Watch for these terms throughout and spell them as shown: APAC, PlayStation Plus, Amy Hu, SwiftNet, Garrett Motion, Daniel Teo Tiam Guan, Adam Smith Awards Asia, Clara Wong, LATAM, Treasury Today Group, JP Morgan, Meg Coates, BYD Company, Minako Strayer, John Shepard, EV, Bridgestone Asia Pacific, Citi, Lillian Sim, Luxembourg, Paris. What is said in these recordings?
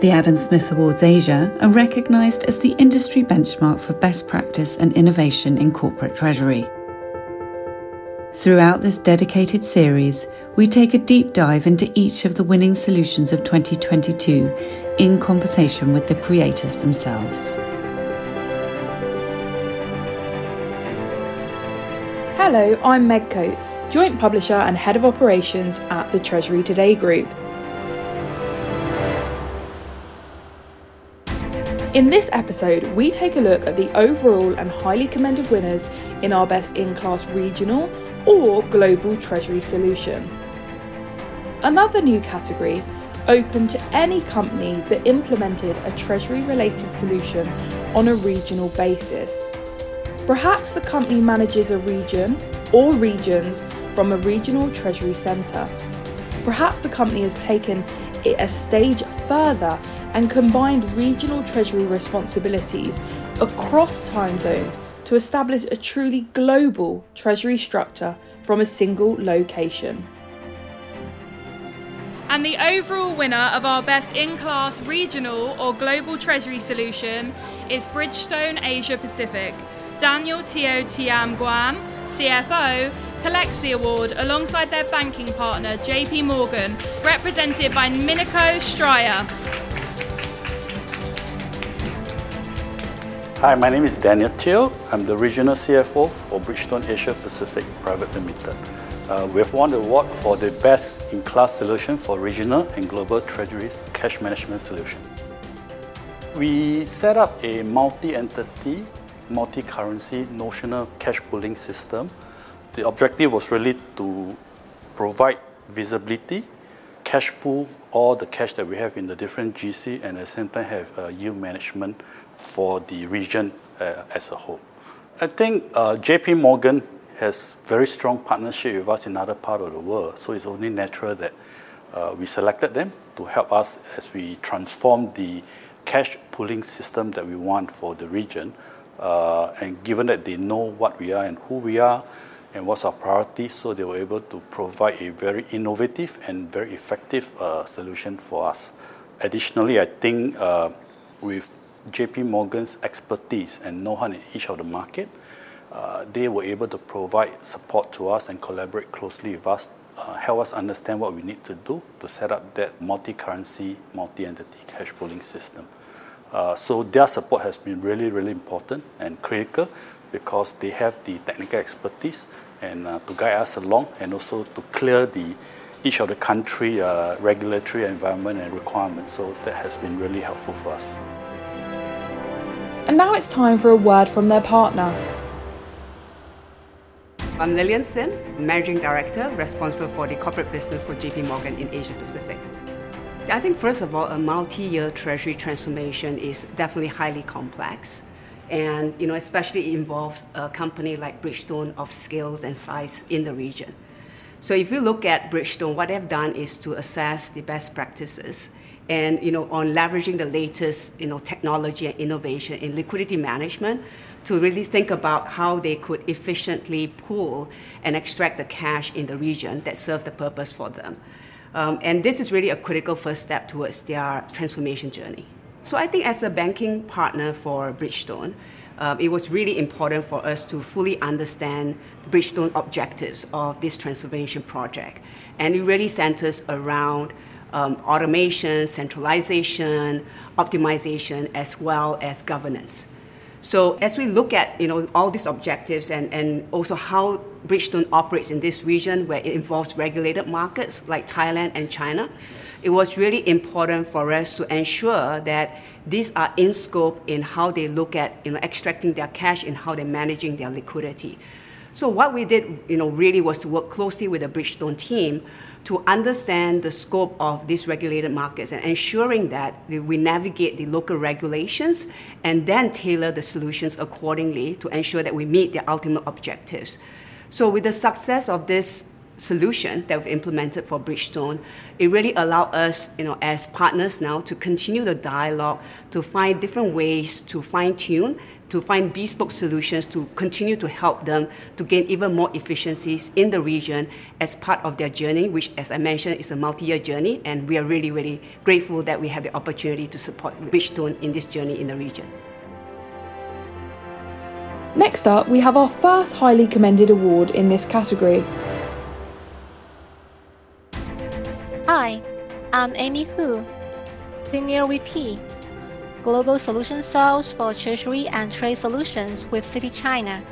The Adam Smith Awards Asia are recognised as the industry benchmark for best practice and innovation in corporate treasury. Throughout this dedicated series, we take a deep dive into each of the winning solutions of 2022 in conversation with the creators themselves. Hello, I'm Meg Coates, Joint Publisher and Head of Operations at the Treasury Today Group. In this episode, we take a look at the overall and highly commended winners in our best-in-class regional or global treasury solution. Another new category open to any company that implemented a treasury-related solution on a regional basis. Perhaps the company manages a region or regions from a regional treasury centre. Perhaps the company has taken it a stage further and combined regional treasury responsibilities across time zones to establish a truly global treasury structure from a single location. And the overall winner of our best-in-class regional or global treasury solution is Bridgestone Asia Pacific. Daniel Teo Tiam Guan, CFO, collects the award alongside their banking partner JP Morgan, represented by Minako Strayer. Hi, my name is Daniel Teo. I'm the Regional CFO for Bridgestone Asia Pacific Private Limited. We have won the award for the best-in-class solution for regional and global treasury cash management solution. We set up a multi-entity, multi-currency notional cash pooling system. The objective was really to provide visibility, cash pool all the cash that we have in the different GC, and at the same time have yield management for the region as a whole. I think JP Morgan has very strong partnership with us in other part of the world, so it's only natural that we selected them to help us as we transform the cash pooling system that we want for the region. And given that they know what we are and who we are and what's our priority, so they were able to provide a very innovative and very effective solution for us. Additionally, I think with JP Morgan's expertise and know-how in each of the market, they were able to provide support to us and collaborate closely with us, help us understand what we need to do to set up that multi-currency, multi-entity cash pooling system. So their support has been really, really important and critical because they have the technical expertise and to guide us along, and also to clear each of the country regulatory environment and requirements. So that has been really helpful for us. And now it's time for a word from their partner. I'm Lillian Sim, Managing Director, responsible for the corporate business for JP Morgan in Asia Pacific. I think, first of all, a multi-year treasury transformation is definitely highly complex, and especially involves a company like Bridgestone of scales and size in the region. So if you look at Bridgestone, what they've done is to assess the best practices and on leveraging the latest technology and innovation in liquidity management to really think about how they could efficiently pool and extract the cash in the region that served the purpose for them. And this is really a critical first step towards their transformation journey. So I think as a banking partner for Bridgestone, it was really important for us to fully understand Bridgestone's objectives of this transformation project. And it really centers around automation, centralization, optimization, as well as governance. So as we look at all these objectives and also how Bridgestone operates in this region where it involves regulated markets like Thailand and China, it was really important for us to ensure that these are in scope in how they look at extracting their cash and how they're managing their liquidity. So what we did really was to work closely with the Bridgestone team to understand the scope of these regulated markets and ensuring that we navigate the local regulations and then tailor the solutions accordingly to ensure that we meet their ultimate objectives. So with the success of this solution that we've implemented for Bridgestone, it really allowed us, as partners now, to continue the dialogue, to find different ways to fine-tune to find bespoke solutions to continue to help them to gain even more efficiencies in the region as part of their journey, which, as I mentioned, is a multi-year journey, and we are really, really grateful that we have the opportunity to support Bridgestone in this journey in the region. Next up, we have our first highly commended award in this category. Hi, I'm Amy Hu, Senior VP, Global Solution Sales for Treasury and Trade Solutions with Citi China.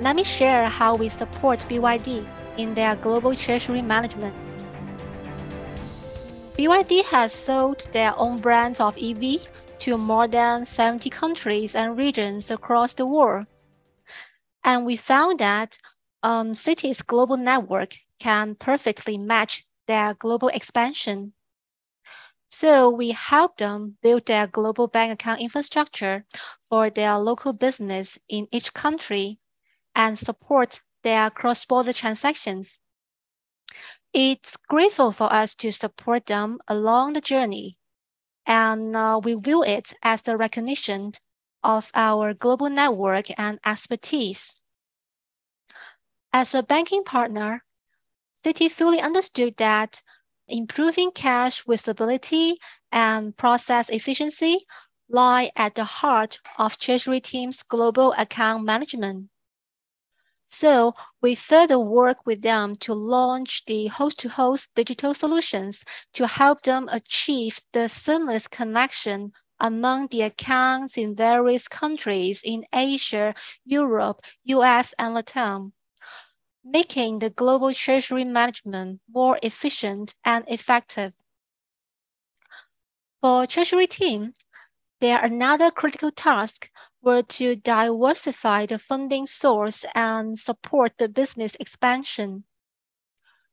Let me share how we support BYD in their global treasury management. BYD has sold their own brands of EV to more than 70 countries and regions across the world. And we found that Citi's global network can perfectly match their global expansion. So we help them build their global bank account infrastructure for their local business in each country and support their cross-border transactions. It's grateful for us to support them along the journey, and we view it as the recognition of our global network and expertise. As a banking partner, Citi fully understood that improving cash visibility and process efficiency lie at the heart of Treasury team's global account management. So we further work with them to launch the host-to-host digital solutions to help them achieve the seamless connection among the accounts in various countries in Asia, Europe, US, and LATAM, making the global treasury management more efficient and effective. For treasury team, their another critical task were to diversify the funding source and support the business expansion.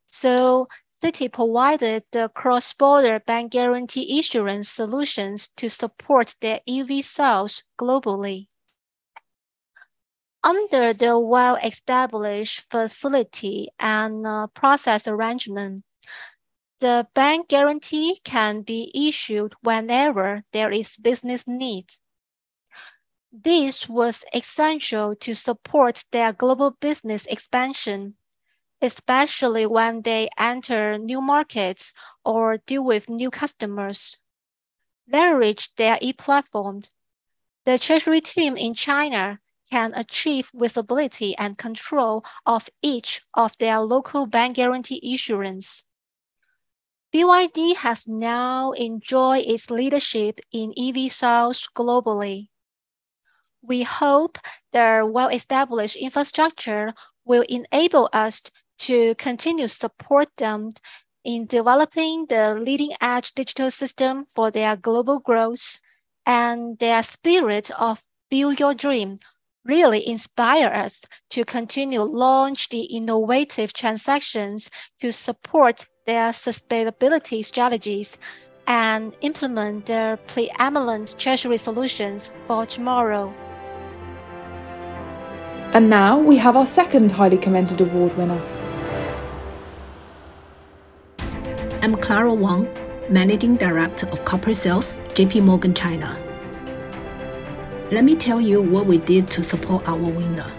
So Citi provided the cross-border bank guarantee issuance solutions to support their EV sales globally. Under the well-established facility and process arrangement, the bank guarantee can be issued whenever there is business need. This was essential to support their global business expansion, especially when they enter new markets or deal with new customers. Leverage their e-platform. The treasury team in China can achieve visibility and control of each of their local bank guarantee issuance. BYD has now enjoyed its leadership in EV sales globally. We hope their well-established infrastructure will enable us to continue to support them in developing the leading-edge digital system for their global growth, and their spirit of Build Your Dream really inspire us to continue launch the innovative transactions to support their sustainability strategies and implement their preeminent treasury solutions for tomorrow. And now we have our second highly commended award winner. I'm Clara Wong, Managing Director of Corporate Sales, JP Morgan China. Let me tell you what we did to support our winner.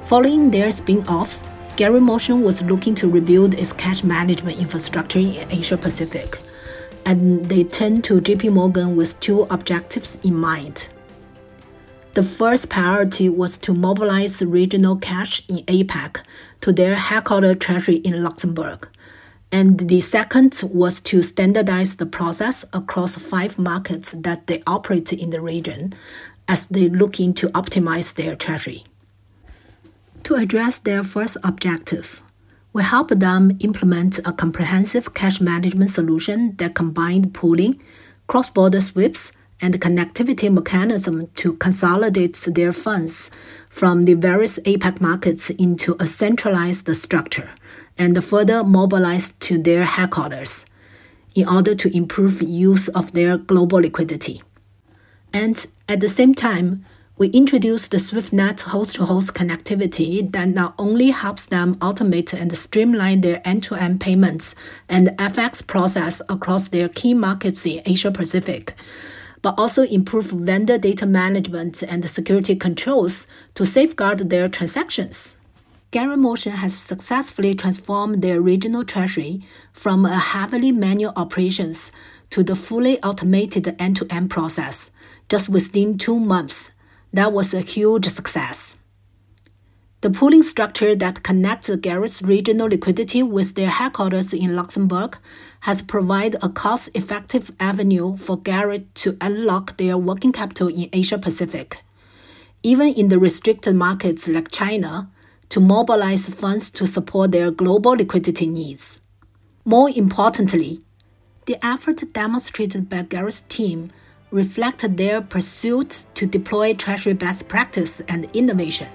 Following their spin-off, Garrett Motion was looking to rebuild its cash management infrastructure in Asia Pacific, and they turned to JP Morgan with two objectives in mind. The first priority was to mobilize regional cash in APAC to their headquarter treasury in Luxembourg, and the second was to standardize the process across 5 markets that they operate in the region as they look into optimize their treasury. To address their first objective, we helped them implement a comprehensive cash management solution that combined pooling, cross-border sweeps, and connectivity mechanism to consolidate their funds from the various APAC markets into a centralized structure and further mobilized to their headquarters in order to improve use of their global liquidity. And at the same time, we introduced the SwiftNet host-to-host connectivity that not only helps them automate and streamline their end-to-end payments and FX process across their key markets in Asia Pacific, but also improve vendor data management and security controls to safeguard their transactions. Garrett Motion has successfully transformed their regional treasury from a heavily manual operations to the fully automated end-to-end process just within 2 months. That was a huge success. The pooling structure that connects Garrett's regional liquidity with their headquarters in Luxembourg has provided a cost-effective avenue for Garrett to unlock their working capital in Asia Pacific, even in the restricted markets like China, to mobilize funds to support their global liquidity needs. More importantly, the effort demonstrated by Garrett's team reflected their pursuit to deploy Treasury best practice and innovation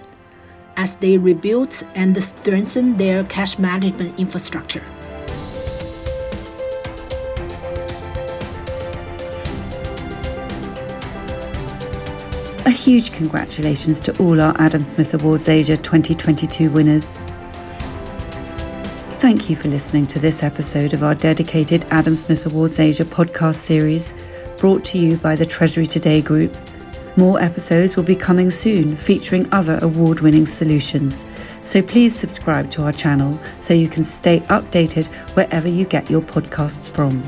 as they rebuilt and strengthened their cash management infrastructure. A huge congratulations to all our Adam Smith Awards Asia 2022 winners. Thank you for listening to this episode of our dedicated Adam Smith Awards Asia podcast series, brought to you by the Treasury Today Group. More episodes will be coming soon featuring other award-winning solutions. So please subscribe to our channel so you can stay updated wherever you get your podcasts from.